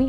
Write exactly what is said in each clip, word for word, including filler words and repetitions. We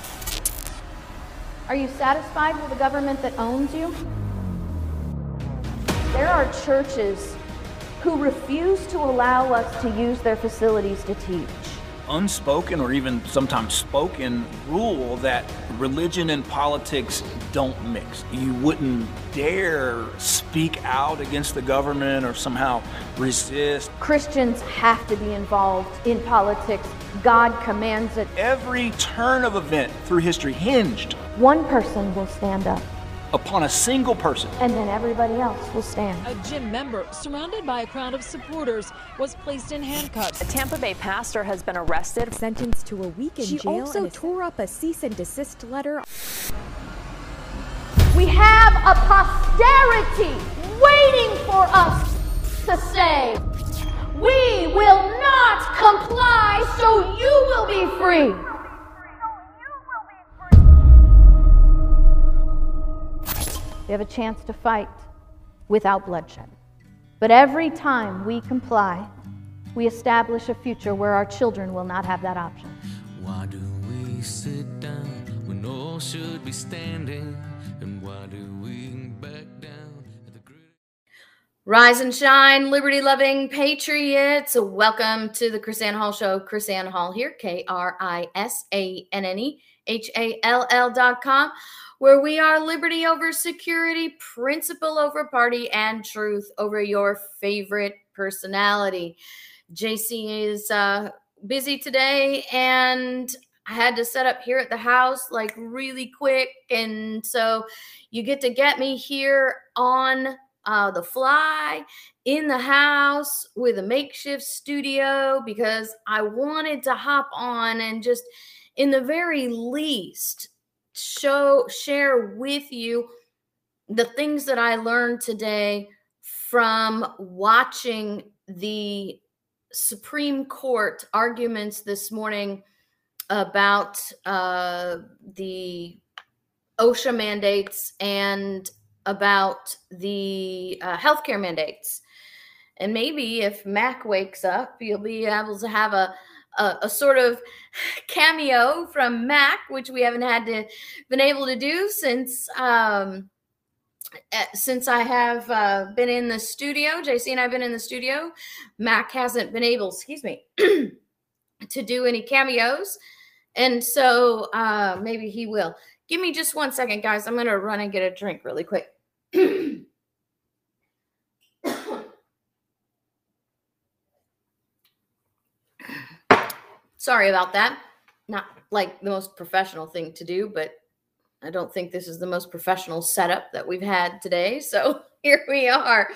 Are you satisfied with a government that owns you? There are churches who refuse to allow us to use their facilities to teach. Unspoken or even sometimes spoken rule that religion and politics don't mix. You wouldn't dare speak out against the government or somehow resist. Christians have to be involved in politics. God commands it. Every turn of event through history hinged. One person will stand up. Upon a single person. And then everybody else will stand. A gym member, surrounded by a crowd of supporters, was placed in handcuffs. A Tampa Bay pastor has been arrested. Sentenced to a week in she jail. She also tore up a cease and desist letter. We have a posterity waiting for us to say, we will not comply, so you will be free. We have a chance to fight without bloodshed. But every time we comply, we establish a future where our children will not have that option. Why do we sit down when all should be standing? And why do we back down? At the grid? Rise and shine, liberty-loving patriots. Welcome to the KrisAnne Hall Show. KrisAnne Hall here, K R I S A N N E H A L L dot com. Where we are liberty over security, principle over party, and truth over your favorite personality. J C is uh, busy today, and I had to set up here at the house like really quick. And so you get to get me here on uh, the fly in the house with a makeshift studio because I wanted to hop on and just, in the very least, show share with you the things that I learned today from watching the Supreme Court arguments this morning about uh, the OSHA mandates and about the uh, healthcare mandates. And maybe if Mac wakes up, you'll be able to have a A, a sort of cameo from Mac, which we haven't had to been able to do since um, since I have uh, been in the studio. J C and I have been in the studio. Mac hasn't been able, excuse me, to do any cameos, and so uh, maybe he will. Give me just one second, guys. I'm gonna run and get a drink really quick. Sorry about that. Not like the most professional thing to do, but I don't think this is the most professional setup that we've had today. So here we are.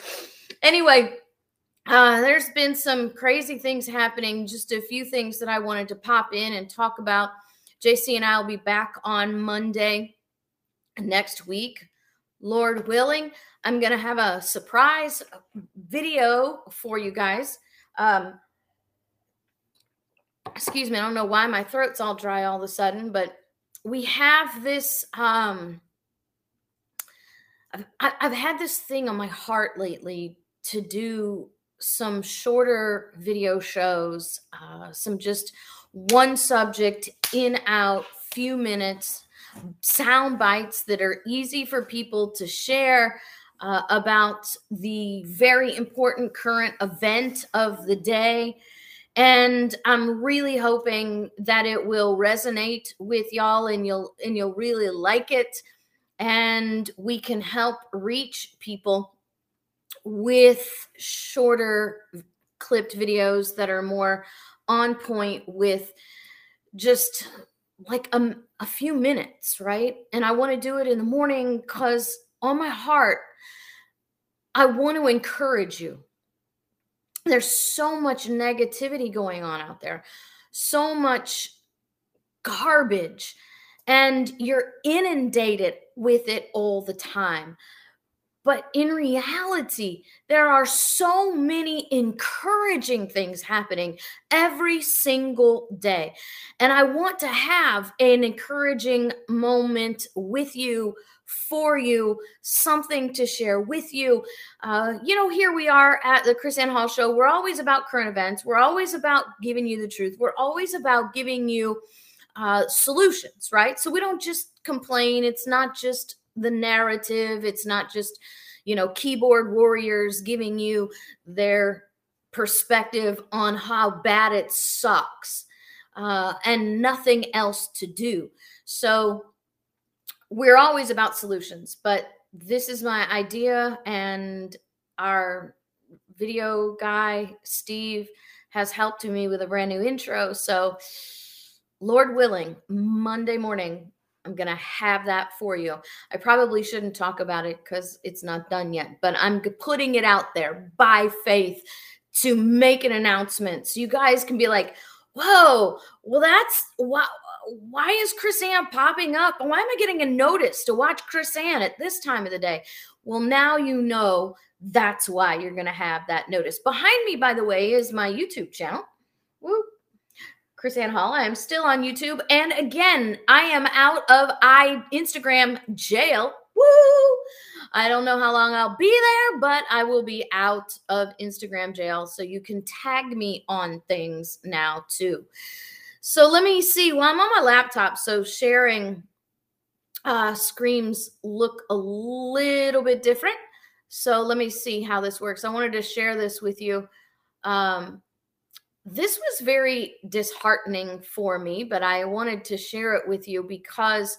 Anyway, uh, there's been some crazy things happening. Just a few things that I wanted to pop in and talk about. J C and I will be back on Monday next week. Lord willing, I'm going to have a surprise video for you guys. Um, Excuse me, I don't know why my throat's all dry all of a sudden, but we have this, um, I've, I've had this thing on my heart lately to do some shorter video shows, uh, some just one subject in, out, few minutes, sound bites that are easy for people to share uh, about the very important current event of the day. And I'm really hoping that it will resonate with y'all and you'll and you'll really like it. And we can help reach people with shorter clipped videos that are more on point with just like a, a few minutes, right? And I want to do it in the morning because on my heart, I want to encourage you. There's so much negativity going on out there, so much garbage. and you're inundated with it all the time. But in reality, there are so many encouraging things happening every single day. And I want to have an encouraging moment with you, for you, something to share with you. Uh, you know, here we are at the KrisAnne Hall Show. We're always about current events. We're always about giving you the truth. We're always about giving you uh, solutions, right? So we don't just complain. It's not just the narrative. It's not just, you know, keyboard warriors giving you their perspective on how bad it sucks uh, and nothing else to do. So we're always about solutions, but this is my idea, and our video guy, Steve, has helped me with a brand new intro. So Lord willing, Monday morning, I'm going to have that for you. I probably shouldn't talk about it because it's not done yet, but I'm putting it out there by faith to make an announcement. So you guys can be like, whoa, well, that's why, why is KrisAnne popping up? Why am I getting a notice to watch KrisAnne at this time of the day? Well, now you know that's why you're going to have that notice. Behind me, by the way, is my YouTube channel. Woo. KrisAnne Hall. I am still on YouTube. And again, I am out of I Instagram jail. Woo! I don't know how long I'll be there, but I will be out of Instagram jail. So you can tag me on things now too. So let me see. Well, I'm on my laptop, so sharing uh, screams look a little bit different. So let me see how this works. I wanted to share this with you. Um, This was very disheartening for me, but I wanted to share it with you because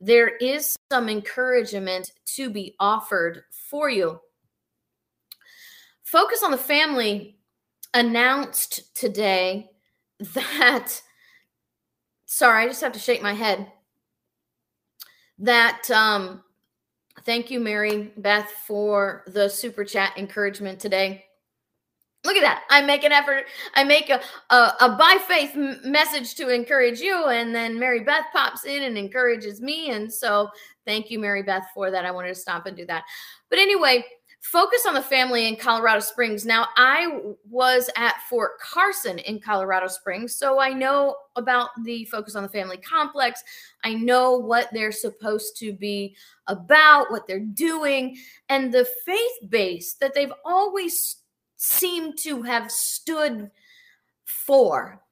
there is some encouragement to be offered for you. Focus on the Family announced today that, sorry, I just have to shake my head, that, um, thank you, Mary Beth, for the super chat encouragement today. Look at that. I make an effort. I make a, a, a by faith message to encourage you. And then Mary Beth pops in and encourages me. And so thank you, Mary Beth, for that. I wanted to stop and do that. But anyway, Focus on the Family in Colorado Springs. Now, I was at Fort Carson in Colorado Springs. So I know about the Focus on the Family complex. I know what they're supposed to be about, what they're doing, and the faith base that they've always seem to have stood for.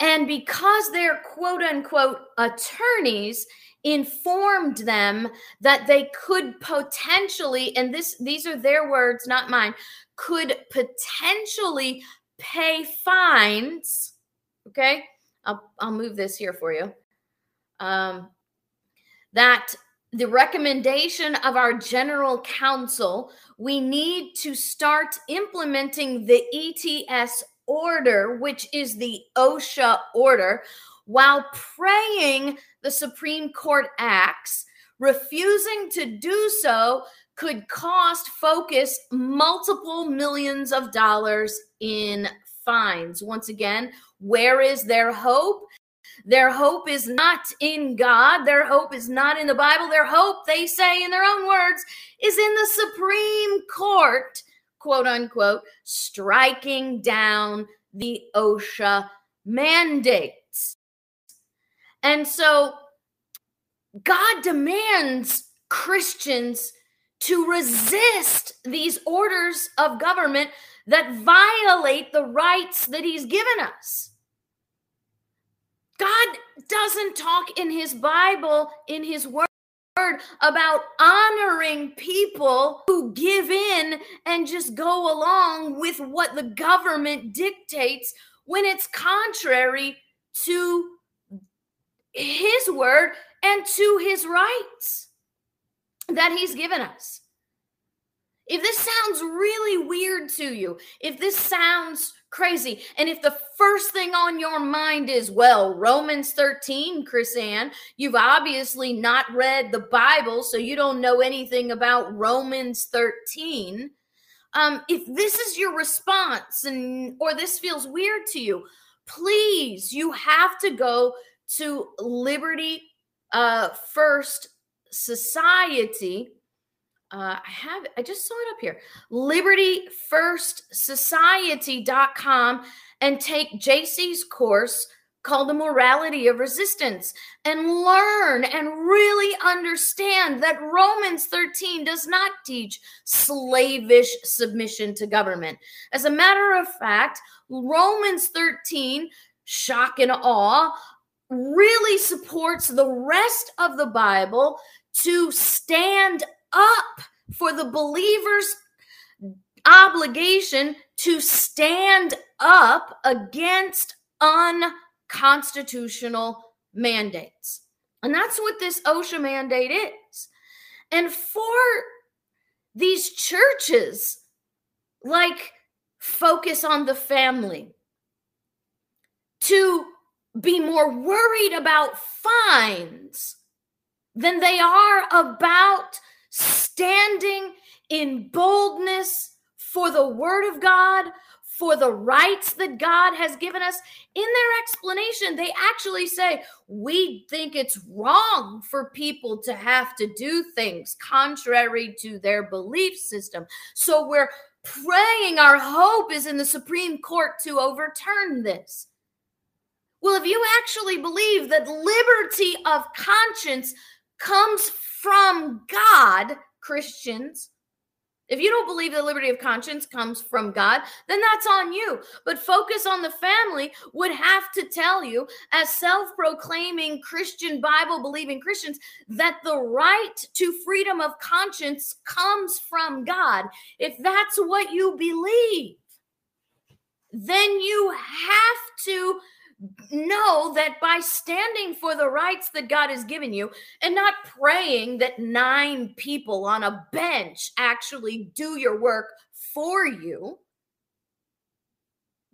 And because their quote unquote attorneys informed them that they could potentially, and this these are their words, not mine, could potentially pay fines. Okay, I'll, I'll move this here for you. Um, that the recommendation of our general counsel, we need to start implementing the E T S order, which is the OSHA order, while praying the Supreme Court acts. Refusing to do so could cost Focus multiple millions of dollars in fines. Once again, where is their hope? Their hope is not in God. Their hope is not in the Bible. Their hope, they say in their own words, is in the Supreme Court, quote unquote, striking down the OSHA mandates. And so God demands Christians to resist these orders of government that violate the rights that he's given us. God doesn't talk in his Bible, in his word, about honoring people who give in and just go along with what the government dictates when it's contrary to his word and to his rights that he's given us. If this sounds really weird to you, if this sounds crazy, and if the first thing on your mind is, well, Romans thirteen, KrisAnne, you've obviously not read the Bible, so you don't know anything about Romans thirteen. Um, if this is your response, and or this feels weird to you, please, you have to go to Liberty Uh, first, society. Uh, I have, I just saw it up here, liberty first society dot com, and take J C's course called The Morality of Resistance, and learn and really understand that Romans thirteen does not teach slavish submission to government. As a matter of fact, Romans thirteen, shock and awe, really supports the rest of the Bible to stand up for the believer's obligation to stand up against unconstitutional mandates. And that's what this OSHA mandate is. And for these churches, like Focus on the Family, to be more worried about fines than they are about standing in boldness for the word of God, for the rights that God has given us. In their explanation, they actually say, we think it's wrong for people to have to do things contrary to their belief system. So we're praying, our hope is in the Supreme Court to overturn this. Well, if you actually believe that liberty of conscience comes from God, Christians, if you don't believe that liberty of conscience comes from God, then that's on you. But Focus on the Family would have to tell you, as self-proclaiming Christian, Bible-believing Christians, that the right to freedom of conscience comes from God. If that's what you believe, then you have to know that by standing for the rights that God has given you and not praying that nine people on a bench actually do your work for you,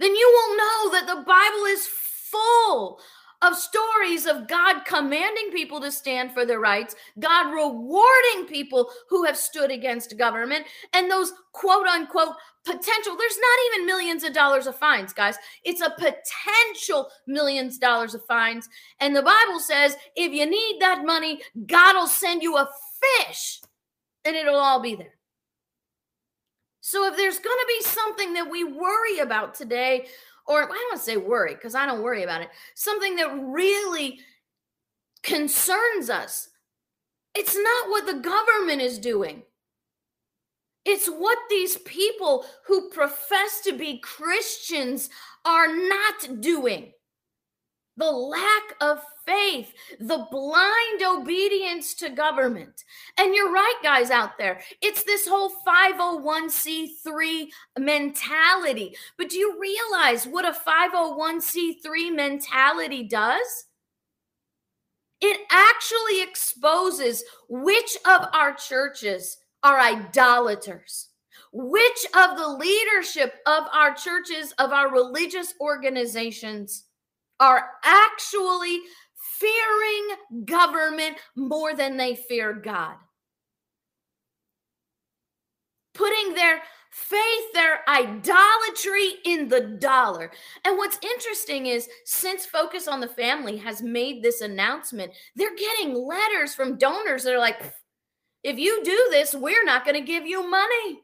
then you will know that the Bible is full of stories of God commanding people to stand for their rights, God rewarding people who have stood against government, and those quote-unquote potential, there's not even millions of dollars of fines, guys. It's a potential millions of dollars of fines. And the Bible says, if you need that money, God will send you a fish, and it'll all be there. So if there's going to be something that we worry about today, or I don't want to say worry because I don't worry about it, something that really concerns us, it's not what the government is doing. It's what these people who profess to be Christians are not doing. The lack of faith, the blind obedience to government. And you're right, guys out there. It's this whole five oh one c three mentality. But do you realize what a five oh one c three mentality does? It actually exposes which of our churches are idolaters, which of the leadership of our churches, of our religious organizations, are actually fearing government more than they fear God. Putting their faith, their idolatry in the dollar. And what's interesting is, since Focus on the Family has made this announcement, they're getting letters from donors that are like, if you do this, we're not going to give you money.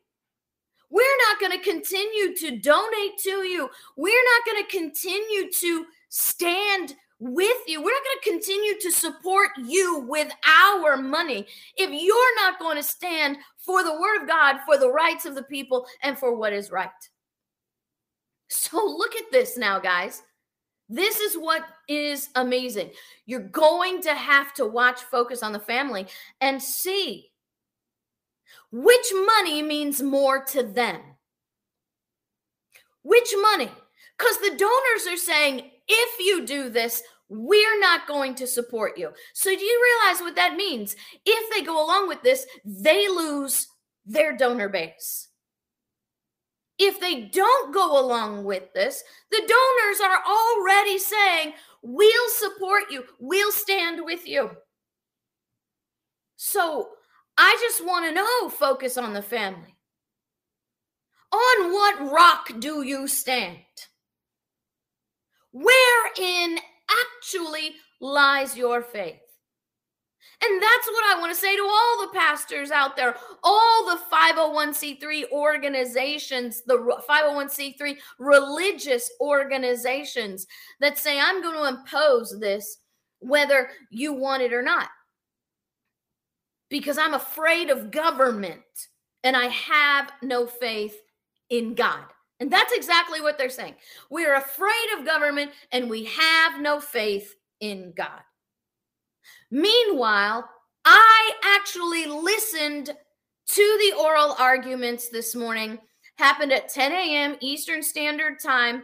We're not going to continue to donate to you. We're not going to continue to stand with you. We're not going to continue to support you with our money if you're not going to stand for the word of God, for the rights of the people, and for what is right. So look at this now, guys. This is what is amazing. You're going to have to watch Focus on the Family and see which money means more to them. Which money? Because the donors are saying, if you do this, we're not going to support you. So do you realize what that means? If they go along with this, they lose their donor base. If they don't go along with this, the donors are already saying, we'll support you, we'll stand with you. So I just want to know, Focus on the Family, on what rock do you stand? Wherein actually lies your faith? And that's what I want to say to all the pastors out there, all the five oh one c three organizations, the five oh one c three religious organizations that say, I'm going to impose this whether you want it or not, because I'm afraid of government and I have no faith in God. And that's exactly what they're saying. We're afraid of government and we have no faith in God. Meanwhile, I actually listened to the oral arguments this morning. Happened at ten a.m. Eastern Standard Time.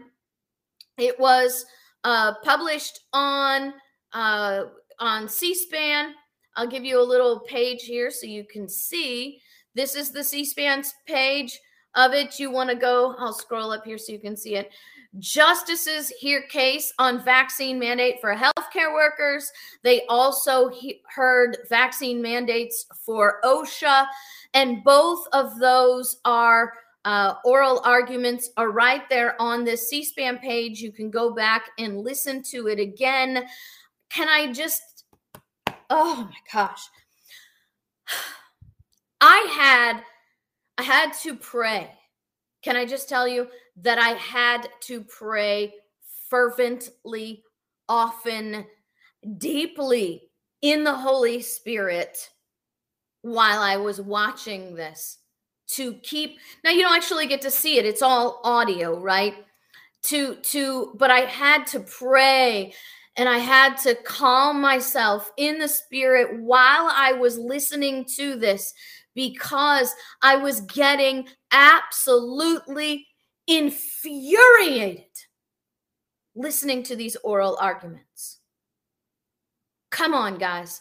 It was uh, published on uh, on C-SPAN. I'll give you a little page here so you can see. This is the C-SPAN's page of it. You want to go, I'll scroll up here so you can see it. Justices hear case on vaccine mandate for healthcare workers. They also he- heard vaccine mandates for OSHA. And both of those are uh, oral arguments are right there on this C-SPAN page. You can go back and listen to it again. Can I just, oh my gosh. I had, I had to pray. Can I just tell you that I had to pray fervently, often, deeply in the Holy Spirit while I was watching this to keep, now you don't actually get to see it. It's all audio, right? To, to, but I had to pray and I had to calm myself in the Spirit while I was listening to this, because I was getting absolutely infuriated listening to these oral arguments. Come on, guys.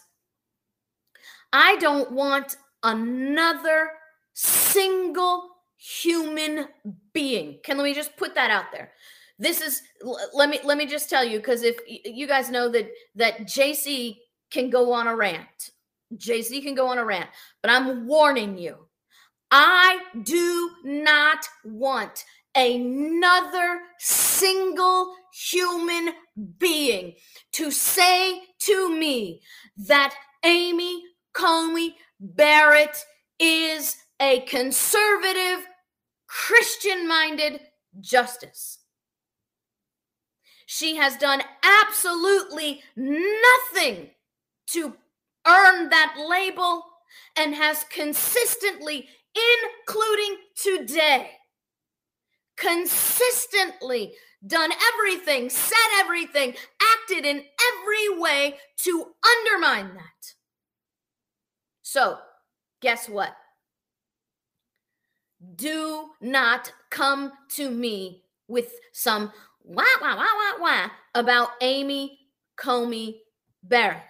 I don't want another single human being. Can let me just put that out there. This is, let me let me just tell you, because if you guys know that that J C can go on a rant. J C can go on a rant, but I'm warning you. I do not want another single human being to say to me that Amy Coney Barrett is a conservative, Christian-minded justice. She has done absolutely nothing to earned that label and has consistently, including today, consistently done everything, said everything, acted in every way to undermine that. So, guess what? Do not come to me with some wah, wah, wah, wah, wah about Amy Coney Barrett.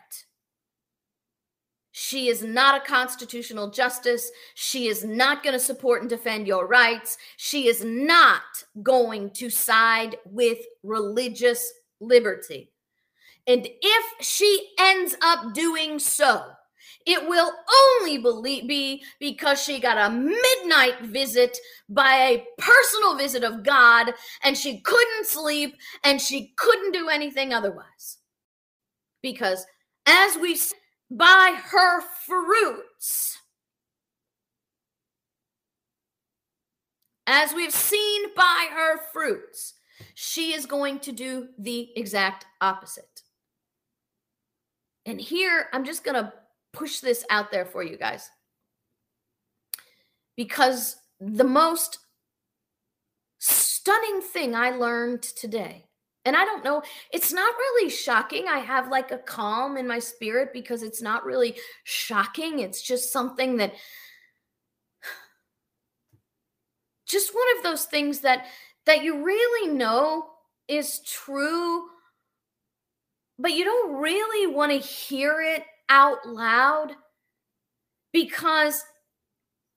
She is not a constitutional justice. She is not going to support and defend your rights. She is not going to side with religious liberty. And if she ends up doing so, it will only be because she got a midnight visit by a personal visit of God, and she couldn't sleep, and she couldn't do anything otherwise. Because as we see, by her fruits, as we've seen by her fruits, she is going to do the exact opposite. And here, I'm just going to push this out there for you guys, because the most stunning thing I learned today, and I don't know, it's not really shocking. I have like a calm in my spirit because it's not really shocking. It's just something that, just one of those things that, that you really know is true, but you don't really want to hear it out loud, because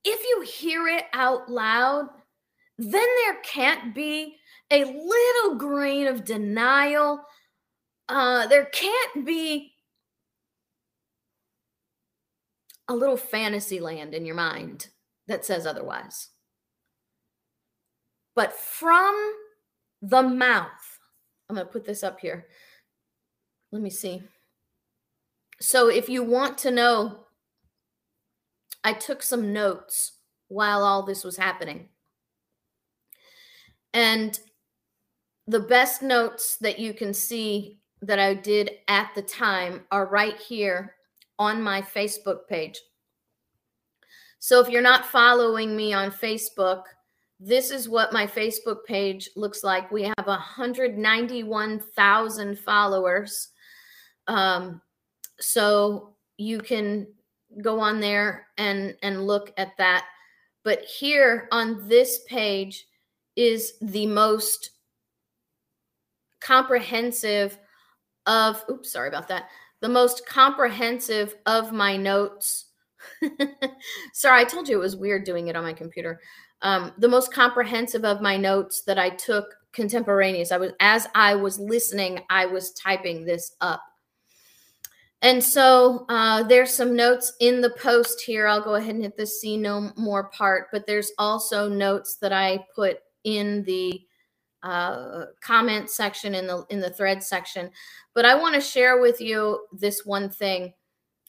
if you hear it out loud, then there can't be a little grain of denial. Uh, there can't be a little fantasy land in your mind that says otherwise. But from the mouth, I'm going to put this up here. Let me see. So if you want to know, I took some notes while all this was happening. And the best notes that you can see that I did at the time are right here on my Facebook page. So if you're not following me on Facebook, this is what my Facebook page looks like. We have one hundred ninety-one thousand followers. Um, so you can go on there and, and look at that. But here on this page is the most comprehensive of, oops, sorry about that. The most comprehensive of my notes. Sorry, I told you it was weird doing it on my computer. Um, the most comprehensive of my notes that I took contemporaneous. I was, as I was listening, I was typing this up. And so uh, there's some notes in the post here. I'll go ahead and hit the see no more part, but there's also notes that I put in the uh, comment section, in the, in the thread section. But I want to share with you this one thing.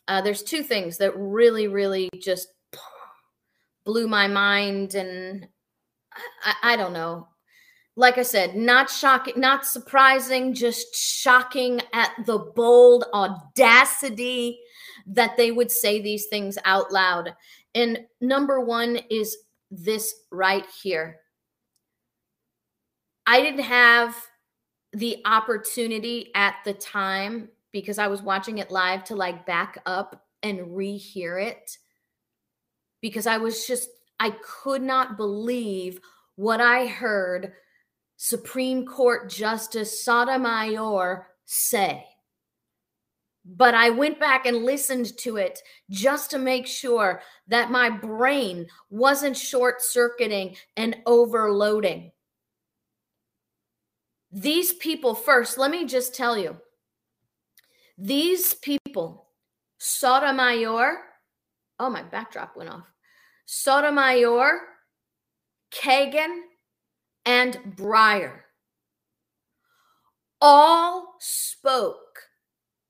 Uh, there's two things that really, really just blew my mind. And I, I don't know. Like I said, not shocking, not surprising, just shocking at the bold audacity that they would say these things out loud. And number one is this right here. I didn't have the opportunity at the time, because I was watching it live, to like back up and rehear it, because I was just, I could not believe what I heard Supreme Court Justice Sotomayor say. But I went back and listened to it just to make sure that my brain wasn't short-circuiting and overloading. These people, first, let me just tell you, these people, Sotomayor, oh, my backdrop went off. Sotomayor, Kagan, and Breyer all spoke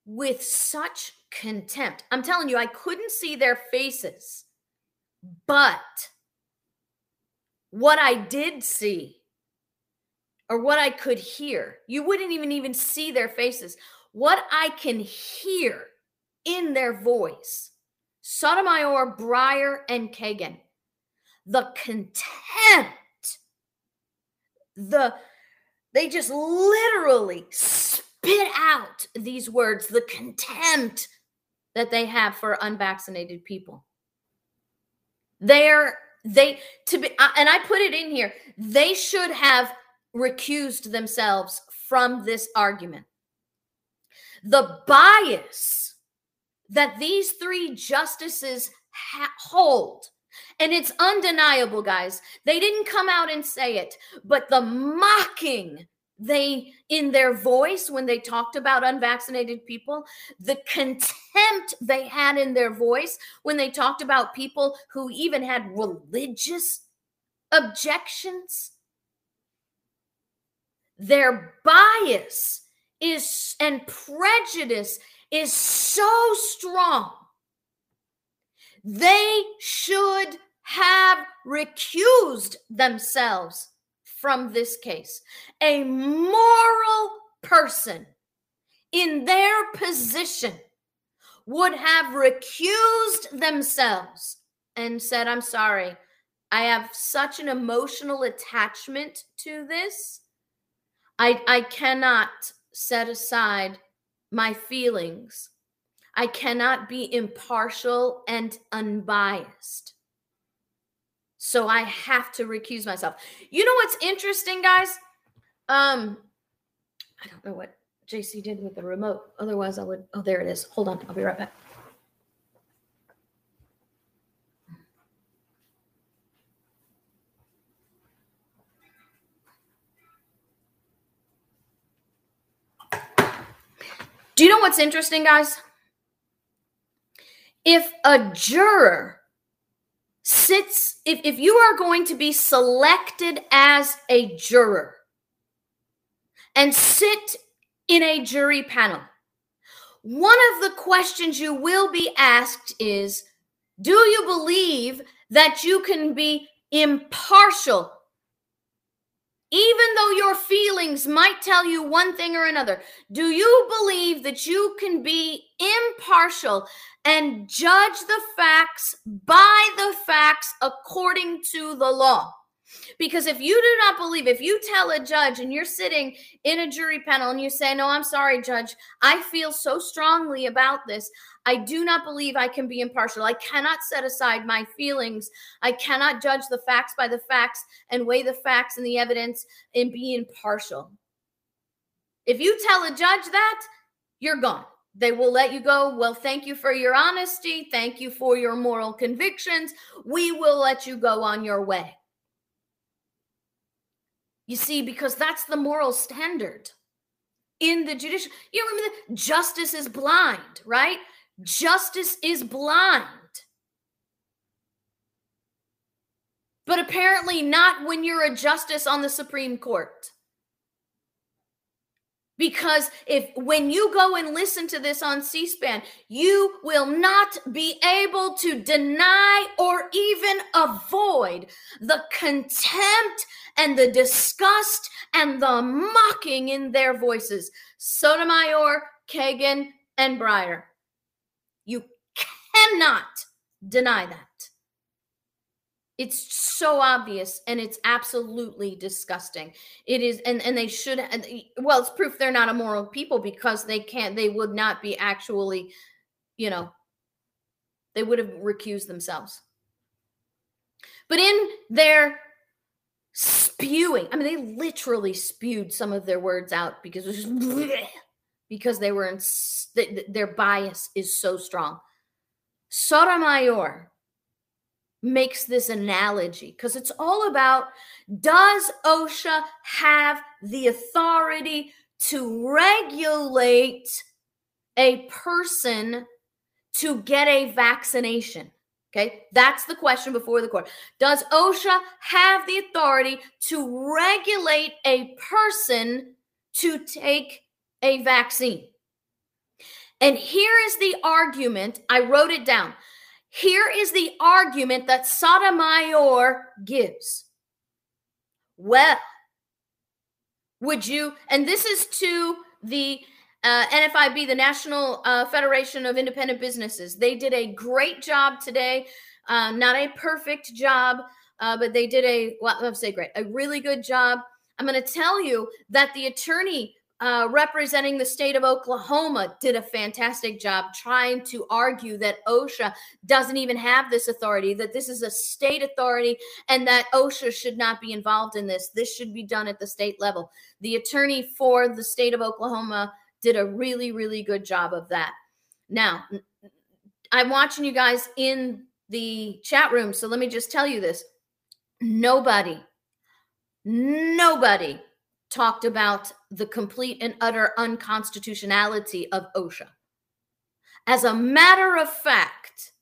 with such contempt. I'm telling you, I couldn't see their faces, but what I did see, or what I could hear, you wouldn't even even see their faces. What I can hear in their voice, Sotomayor, Breyer, and Kagan, the contempt, the, they just literally spit out these words, the contempt that they have for unvaccinated people. They're, they, to be, and I put it in here, they should have recused themselves from this argument. The bias that these three justices ha- hold, and it's undeniable, guys. They didn't come out and say it, but the mocking they in their voice when they talked about unvaccinated people, the contempt they had in their voice when they talked about people who even had religious objections, their bias is and prejudice is so strong, they should have recused themselves from this case. A moral person in their position would have recused themselves and said, I'm sorry, I have such an emotional attachment to this. I, I cannot set aside my feelings. I cannot be impartial and unbiased. So I have to recuse myself. You know what's interesting, guys? Um, I don't know what J C did with the remote. Otherwise I would, oh, there it is. Hold on. I'll be right back. Do you know what's interesting, guys? If a juror sits, if, if you are going to be selected as a juror and sit in a jury panel, one of the questions you will be asked is, do you believe that you can be impartial, even though your feelings might tell you one thing or another? Do you believe that you can be impartial and judge the facts by the facts according to the law? Because if you do not believe, if you tell a judge and you're sitting in a jury panel and you say, no, I'm sorry, judge, I feel so strongly about this. I do not believe I can be impartial. I cannot set aside my feelings. I cannot judge the facts by the facts and weigh the facts and the evidence and be impartial. If you tell a judge that, you're gone. They will let you go. Well, thank you for your honesty. Thank you for your moral convictions. We will let you go on your way. You see, because that's the moral standard in the judicial. You remember that justice is blind, right? Justice is blind. But apparently not when you're a justice on the Supreme Court. Because if when you go and listen to this on C-SPAN, you will not be able to deny or even avoid the contempt and the disgust and the mocking in their voices. Sotomayor, Kagan, and Breyer. You cannot deny that. It's so obvious, and it's absolutely disgusting. It is, and, and they should, and, well, it's proof they're not a moral people because they can't, they would not be actually, you know, they would have recused themselves. But in their spewing, I mean, they literally spewed some of their words out because it was just bleh, because they were in, their bias is so strong. Sotomayor makes this analogy because it's all about, does OSHA have the authority to regulate a person to get a vaccination? Okay, that's the question before the court. Does OSHA have the authority to regulate a person to take a vaccine? And here is the argument. I wrote it down. Here is the argument that Sotomayor gives. Well, would you, and this is to the uh, N F I B, the National uh, Federation of Independent Businesses. They did a great job today. Uh, not a perfect job, uh, but they did a, well, I would say great, a really good job. I'm going to tell you that the attorney Uh, representing the state of Oklahoma did a fantastic job trying to argue that OSHA doesn't even have this authority, that this is a state authority and that OSHA should not be involved in this. This should be done at the state level. The attorney for the state of Oklahoma did a really, really good job of that. Now, I'm watching you guys in the chat room, so let me just tell you this. Nobody, nobody talked about the complete and utter unconstitutionality of OSHA. As a matter of fact,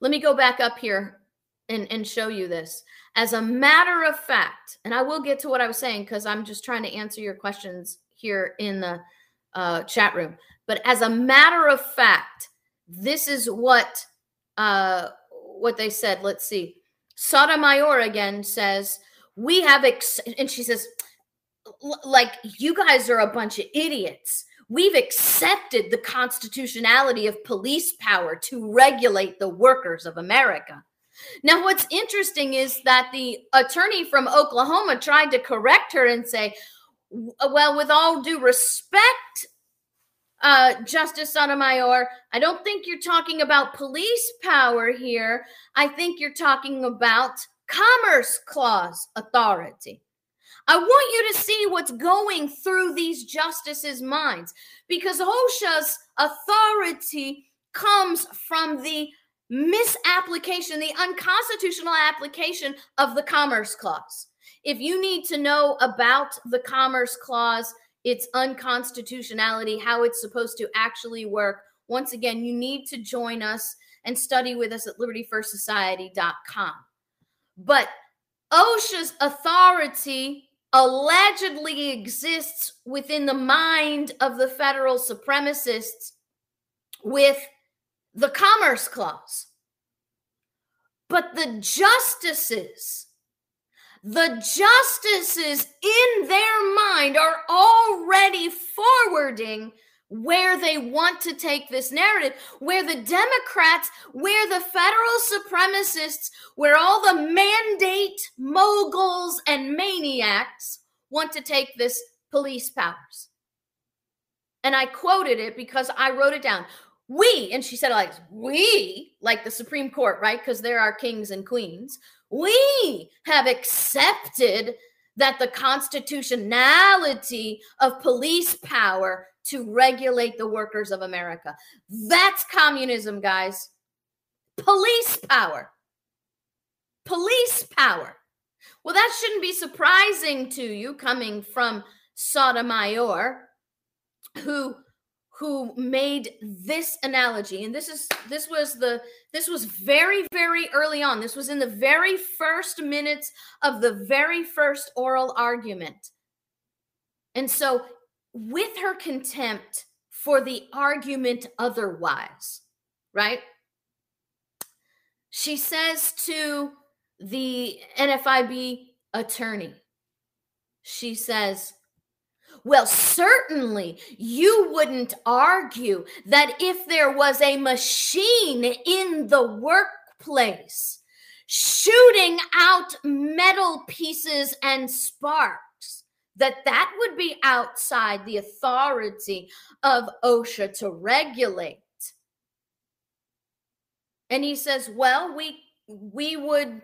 let me go back up here and, and show you this. As a matter of fact, and I will get to what I was saying because I'm just trying to answer your questions here in the uh, chat room. But as a matter of fact, this is what uh, what they said. Let's see. Sotomayor again says, we have, ex-, and she says, like, you guys are a bunch of idiots. We've accepted the constitutionality of police power to regulate the workers of America. Now, what's interesting is that the attorney from Oklahoma tried to correct her and say, well, with all due respect, uh, Justice Sotomayor, I don't think you're talking about police power here. I think you're talking about Commerce Clause authority. I want you to see what's going through these justices' minds, because OSHA's authority comes from the misapplication, the unconstitutional application of the Commerce Clause. If you need to know about the Commerce Clause, its unconstitutionality, how it's supposed to actually work, once again, you need to join us and study with us at liberty first society dot com. But OSHA's authority allegedly exists within the mind of the federal supremacists with the Commerce Clause. But the justices, the justices in their mind are already forwarding where they want to take this narrative, where the Democrats, where the federal supremacists, where all the mandate moguls and maniacs want to take this police powers. And I quoted it because I wrote it down. We, and she said it like, we, like the Supreme Court, right? Because they're our kings and queens. We have accepted that the constitutionality of police power to regulate the workers of America. That's communism, guys. Police power. Police power. Well, that shouldn't be surprising to you coming from Sotomayor, who who made this analogy. And this is this was the this was very, very early on. This was in the very first minutes of the very first oral argument. And so with her contempt for the argument otherwise, right? She says to the N F I B attorney, she says, well, certainly you wouldn't argue that if there was a machine in the workplace shooting out metal pieces and sparks, that that would be outside the authority of OSHA to regulate. And he says, well, we we would,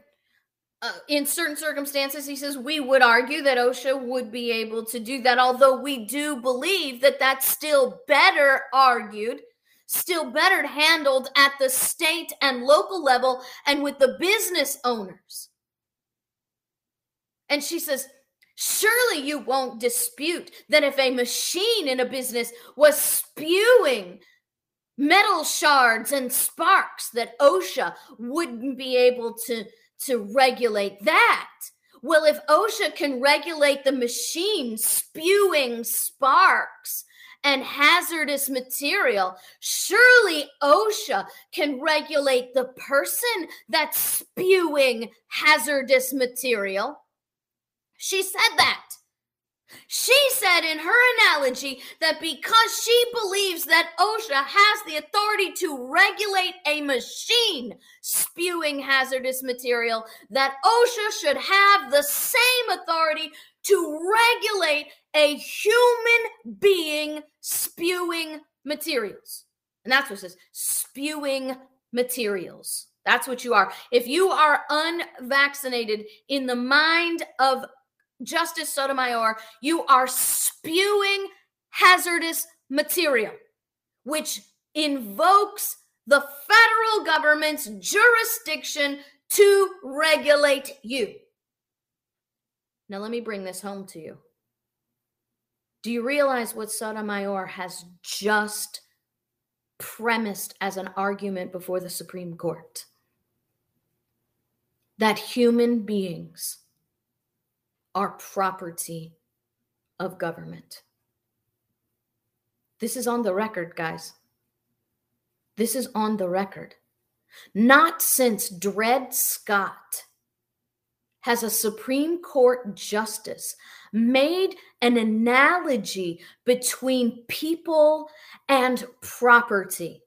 uh, in certain circumstances, he says, we would argue that OSHA would be able to do that, although we do believe that that's still better argued, still better handled at the state and local level and with the business owners. And she says, surely you won't dispute that if a machine in a business was spewing metal shards and sparks, that OSHA wouldn't be able to, to regulate that. Well, if OSHA can regulate the machine spewing sparks and hazardous material, surely OSHA can regulate the person that's spewing hazardous material. She said that. She said in her analogy that because she believes that OSHA has the authority to regulate a machine spewing hazardous material, that OSHA should have the same authority to regulate a human being spewing materials. And that's what it says, spewing materials. That's what you are. If you are unvaccinated in the mind of Justice Sotomayor, you are spewing hazardous material, which invokes the federal government's jurisdiction to regulate you. Now, let me bring this home to you. Do you realize what Sotomayor has just premised as an argument before the Supreme Court? That human beings are property of government. This is on the record, guys. This is on the record. Not since Dred Scott has a Supreme Court justice made an analogy between people and property.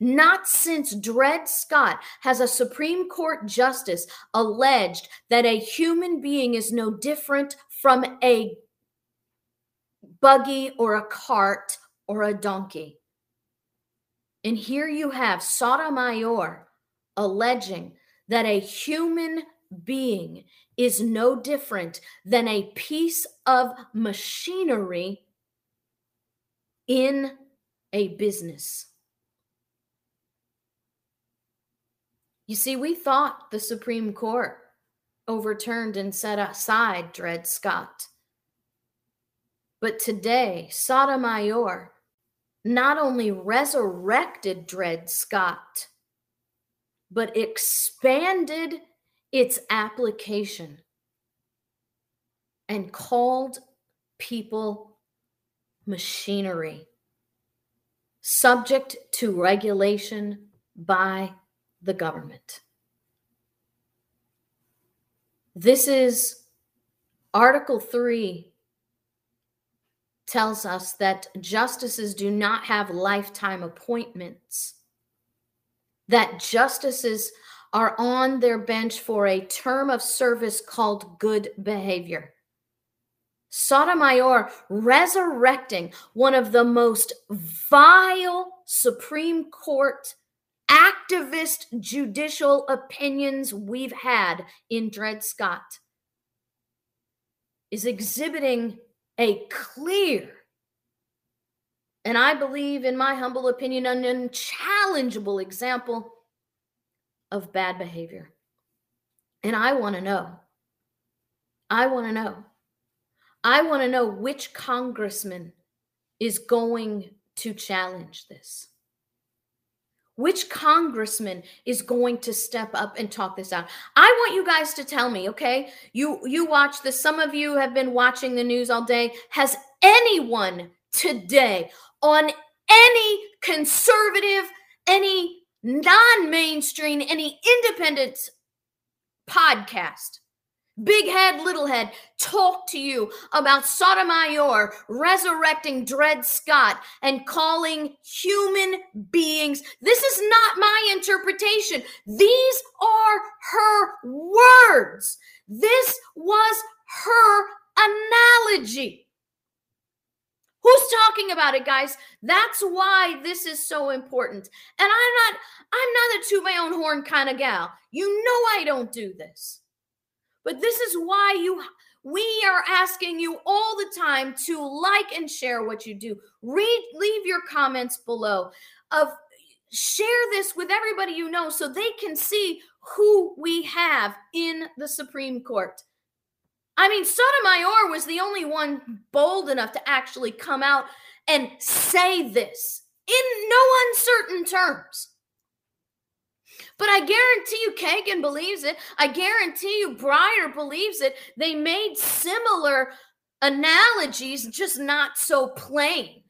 Not since Dred Scott has a Supreme Court justice alleged that a human being is no different from a buggy or a cart or a donkey. And here you have Sotomayor alleging that a human being is no different than a piece of machinery in a business. You see, we thought the Supreme Court overturned and set aside Dred Scott. But today, Sotomayor not only resurrected Dred Scott, but expanded its application and called people machinery. subject to regulation by the government. This is Article three tells us that justices do not have lifetime appointments, that justices are on their bench for a term of service called good behavior. Sotomayor resurrecting one of the most vile Supreme Court activist judicial opinions we've had in Dred Scott is exhibiting a clear, and I believe, in my humble opinion, an unchallengeable example of bad behavior. And I want to know. I want to know. I want to know which congressman is going to challenge this. Which congressman is going to step up and talk this out? I want you guys to tell me, okay? You you watch this. Some of you have been watching the news all day. Has anyone today on any conservative, any non-mainstream, any independent podcast, big head, little head, talk to you about Sotomayor resurrecting Dred Scott and calling human beings? This is not my interpretation. These are her words. This was her analogy. Who's talking about it, guys? That's why this is so important. And I'm not, I'm not a toot-my-own-horn kind of gal. You know I don't do this. But this is why you, we are asking you all the time to like and share what you do. Read, leave your comments below. Of share this with everybody you know so they can see who we have in the Supreme Court. I mean, Sotomayor was the only one bold enough to actually come out and say this in no uncertain terms. But I guarantee you Kagan believes it. I guarantee you Breyer believes it. They made similar analogies, just not so plain.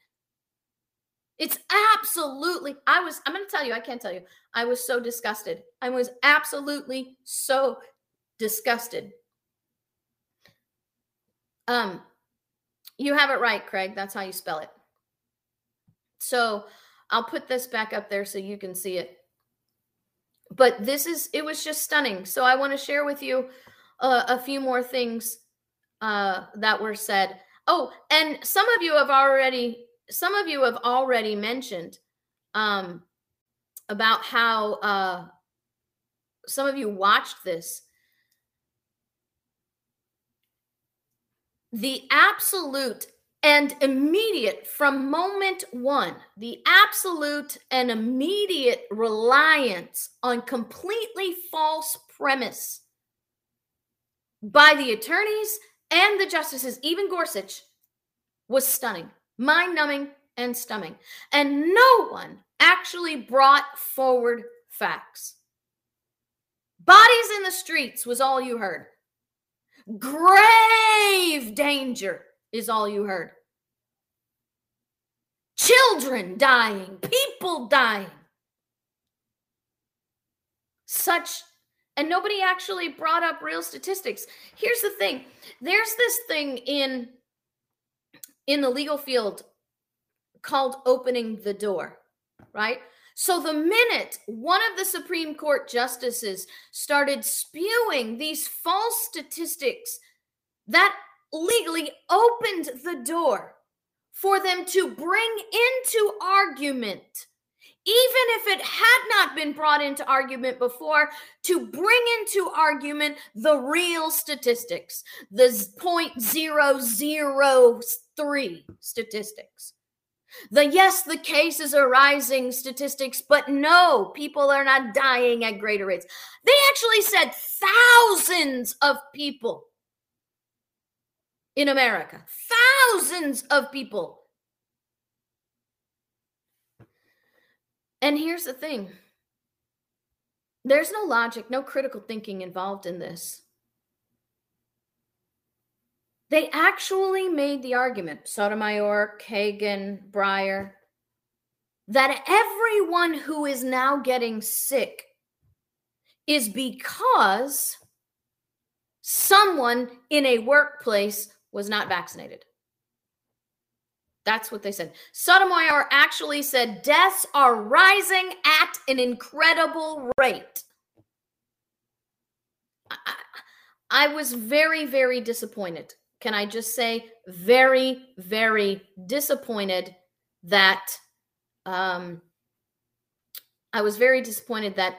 It's absolutely, I was, I'm going to tell you, I can't tell you. I was so disgusted. I was absolutely so disgusted. Um, you have it right, Craig. That's how you spell it. So I'll put this back up there so you can see it. But this is, it was just stunning. So I want to share with you uh, a few more things uh, that were said. Oh, and some of you have already, some of you have already mentioned um, about how uh, some of you watched this. The absolute and immediate, from moment one, the absolute and immediate reliance on completely false premise by the attorneys and the justices, even Gorsuch, was stunning, mind-numbing and stunning. And no one actually brought forward facts. Bodies in the streets was all you heard. Grave danger is all you heard. Children dying, people dying. Such, and nobody actually brought up real statistics. Here's the thing. There's this thing in, in the legal field called opening the door, right? So the minute one of the Supreme Court justices started spewing these false statistics, that legally opened the door for them to bring into argument, even if it had not been brought into argument before, to bring into argument the real statistics, the zero point zero zero three statistics. The yes, the cases are rising statistics, but no, people are not dying at greater rates. They actually said thousands of people in America, thousands of people. And here's the thing. There's no logic, no critical thinking involved in this. They actually made the argument, Sotomayor, Kagan, Breyer, that everyone who is now getting sick is because someone in a workplace was not vaccinated. That's what they said. Sotomayor actually said deaths are rising at an incredible rate. I, I was very, very disappointed. Can I just say very, very disappointed that um, I was very disappointed that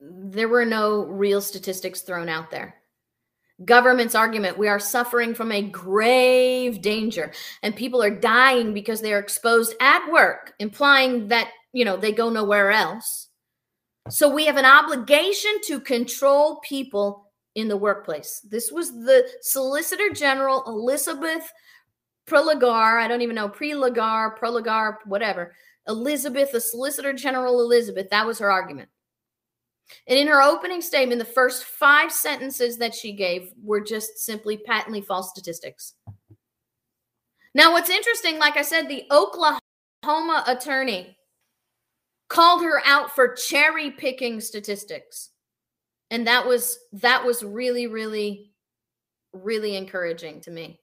there were no real statistics thrown out there. Government's argument, we are suffering from a grave danger and people are dying because they are exposed at work, implying that, you know, they go nowhere else. So we have an obligation to control people in the workplace. This was the Solicitor General, Elizabeth Prelegar. I don't even know, Prelegar, Prelegar, whatever. Elizabeth, the Solicitor General Elizabeth, that was her argument. And in her opening statement, the first five sentences that she gave were just simply patently false statistics. Now, what's interesting, like I said, the Oklahoma attorney called her out for cherry picking statistics. And that was that was really, really, really encouraging to me.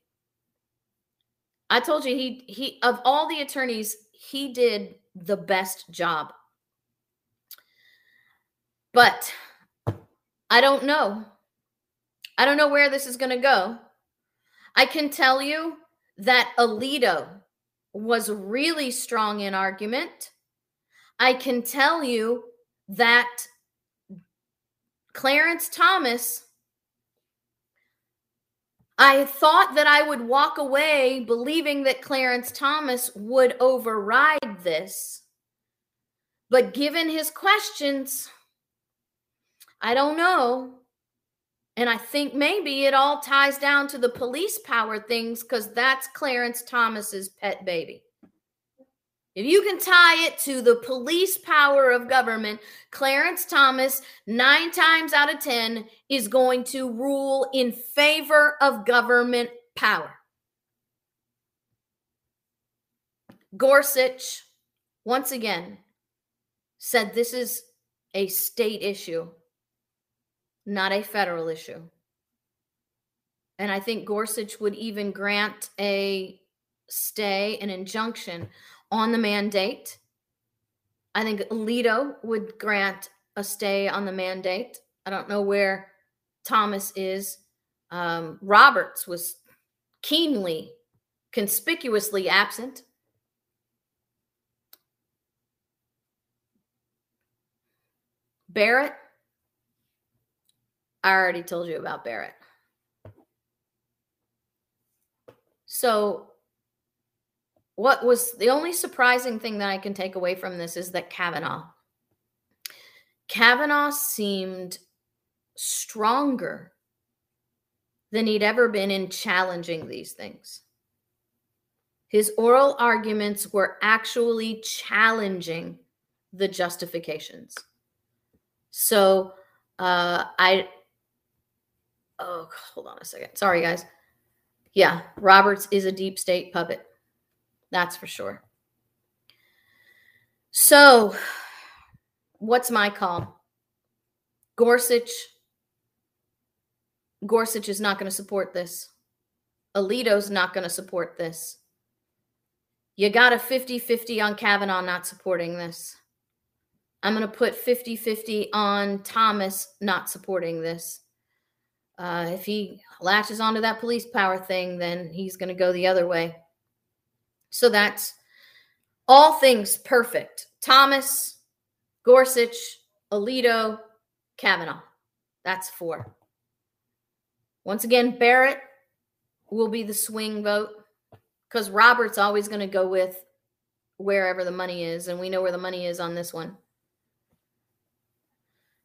I told you, he he of all the attorneys, he did the best job. But I don't know. I don't know where this is going to go. I can tell you that Alito was really strong in argument. I can tell you that Clarence Thomas, I thought that I would walk away believing that Clarence Thomas would override this. But given his questions, I don't know. And I think maybe it all ties down to the police power things because that's Clarence Thomas's pet baby. If you can tie it to the police power of government, Clarence Thomas, nine times out of ten, is going to rule in favor of government power. Gorsuch, once again, said this is a state issue, not a federal issue. And I think Gorsuch would even grant a stay, an injunction on the mandate. I think Alito would grant a stay on the mandate. I don't know where Thomas is. Um, Roberts was keenly, conspicuously absent. Barrett, I already told you about Barrett. So what was the only surprising thing that I can take away from this is that Kavanaugh. Kavanaugh seemed stronger than he'd ever been in challenging these things. His oral arguments were actually challenging the justifications. So uh, I... Oh, hold on a second. Sorry, guys. Yeah, Roberts is a deep state puppet. That's for sure. So what's my call? Gorsuch. Gorsuch is not going to support this. Alito's not going to support this. You got a fifty-fifty on Kavanaugh not supporting this. I'm going to put fifty-fifty on Thomas not supporting this. Uh, if he latches onto that police power thing, then he's going to go the other way. So that's all things perfect. Thomas, Gorsuch, Alito, Kavanaugh. That's four. Once again, Barrett will be the swing vote because Robert's always going to go with wherever the money is, and we know where the money is on this one.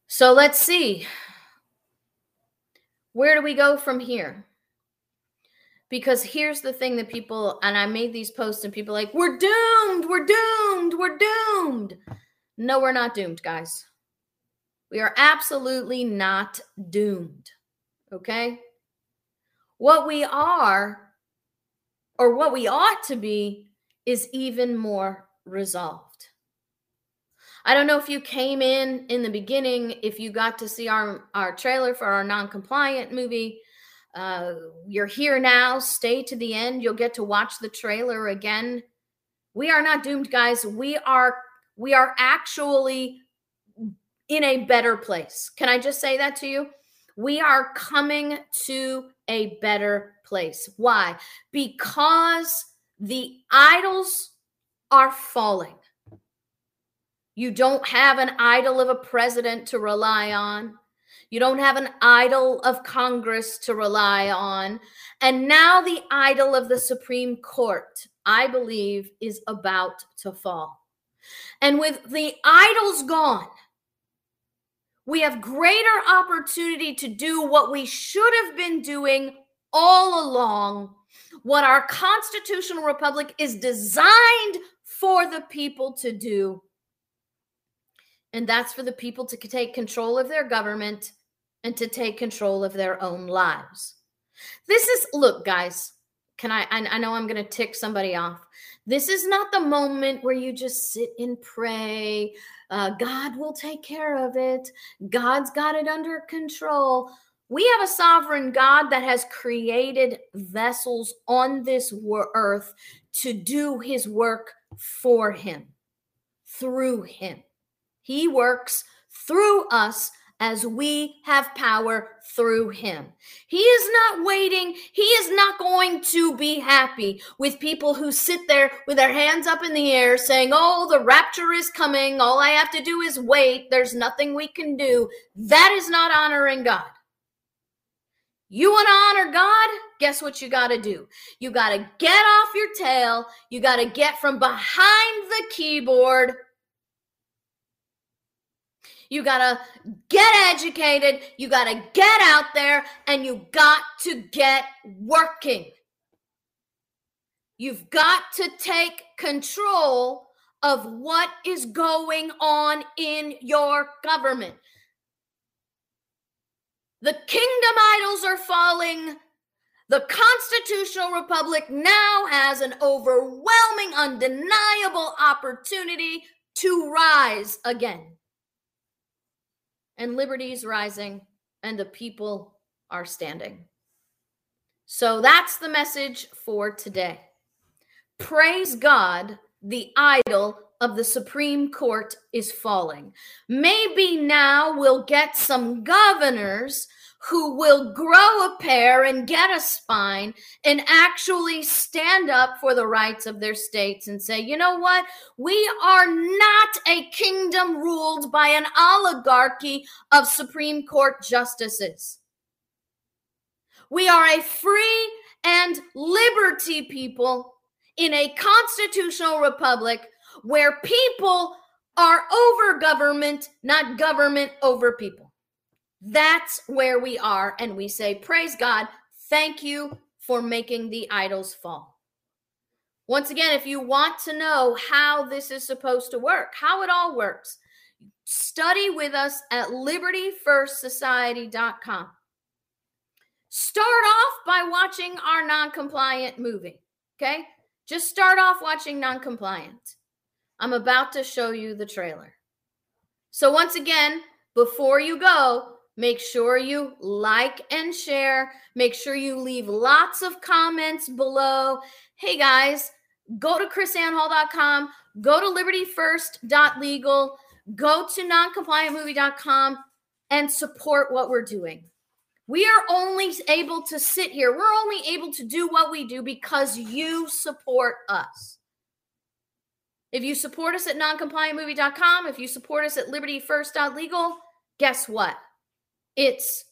So let's see. Where do we go from here? Because here's the thing that people, and I made these posts and people are like, we're doomed, we're doomed, we're doomed. No, we're not doomed, guys. We are absolutely not doomed, okay? What we are, or what we ought to be, is even more resolved. I don't know if you came in in the beginning, if you got to see our, our trailer for our non-compliant movie. Uh, you're here now. Stay to the end. You'll get to watch the trailer again. We are not doomed, guys. We are we are actually in a better place. Can I just say that to you? We are coming to a better place. Why? Because the idols are falling. You don't have an idol of a president to rely on. You don't have an idol of Congress to rely on. And now the idol of the Supreme Court, I believe, is about to fall. And with the idols gone, we have greater opportunity to do what we should have been doing all along, what our constitutional republic is designed for the people to do. And that's for the people to take control of their government and to take control of their own lives. This is, look, guys, can I, I, I know I'm going to tick somebody off. This is not the moment where you just sit and pray. Uh, God will take care of it. God's got it under control. We have a sovereign God that has created vessels on this earth to do his work for him, through him. He works through us as we have power through him. He is not waiting. He is not going to be happy with people who sit there with their hands up in the air saying, oh, the rapture is coming. All I have to do is wait. There's nothing we can do. That is not honoring God. You want to honor God? Guess what you got to do? You got to get off your tail. You got to get from behind the keyboard. You got to get educated, you got to get out there, and you got to get working. You've got to take control of what is going on in your government. The kingdom idols are falling. The constitutional republic now has an overwhelming, undeniable opportunity to rise again. And liberty is rising, and the people are standing. So that's the message for today. Praise God, the idol of the Supreme Court is falling. Maybe now we'll get some governors who will grow a pair and get a spine and actually stand up for the rights of their states and say, you know what? We are not a kingdom ruled by an oligarchy of Supreme Court justices. We are a free and liberty people in a constitutional republic where people are over government, not government over people. That's where we are, and we say, praise God, thank you for making the idols fall. Once again, if you want to know how this is supposed to work, how it all works, study with us at liberty first society dot com. Start off by watching our non-compliant movie, okay? Just start off watching non-compliant. I'm about to show you the trailer. So once again, before you go, make sure you like and share. Make sure you leave lots of comments below. Hey, guys, go to Kris Anne Hall dot com. Go to liberty first dot legal. Go to non compliant movie dot com and support what we're doing. We are only able to sit here. We're only able to do what we do because you support us. If you support us at non compliant movie dot com, if you support us at liberty first dot legal, guess what? It's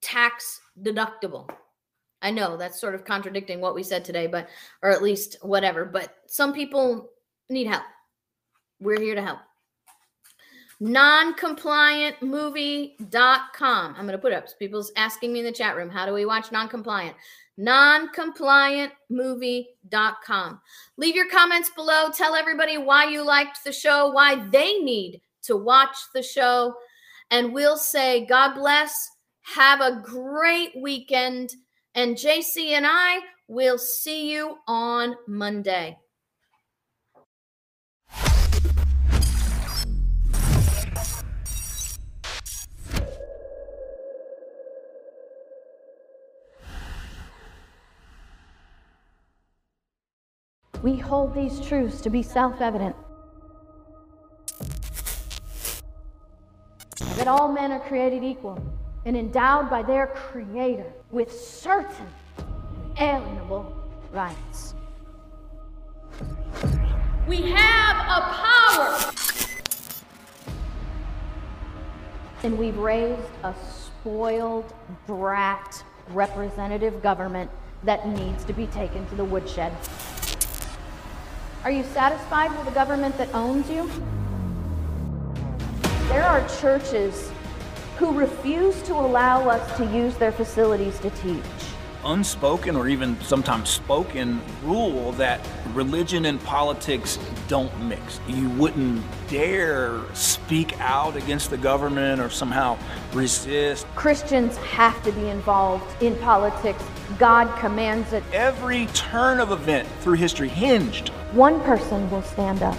tax deductible. I know that's sort of contradicting what we said today, but, or at least whatever, but some people need help. We're here to help. non compliant movie dot com. I'm going to put it up. People's asking me in the chat room, how do we watch non-compliant? non compliant movie dot com. Leave your comments below. Tell everybody why you liked the show, why they need to watch the show. And we'll say, God bless, have a great weekend, and J C and I will see you on Monday. We hold these truths to be self-evident. That all men are created equal and endowed by their Creator with certain inalienable rights. We have a power! And we've raised a spoiled brat representative government that needs to be taken to the woodshed. Are you satisfied with a government that owns you? There are churches who refuse to allow us to use their facilities to teach. Unspoken or even sometimes spoken rule that religion and politics don't mix. You wouldn't dare speak out against the government or somehow resist. Christians have to be involved in politics. God commands it. Every turn of event through history hinged. One person will stand up.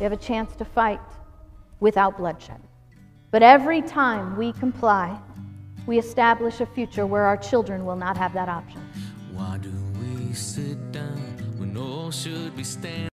We have a chance to fight without bloodshed. But every time we comply, we establish a future where our children will not have that option. Why do we sit down when all should be standing?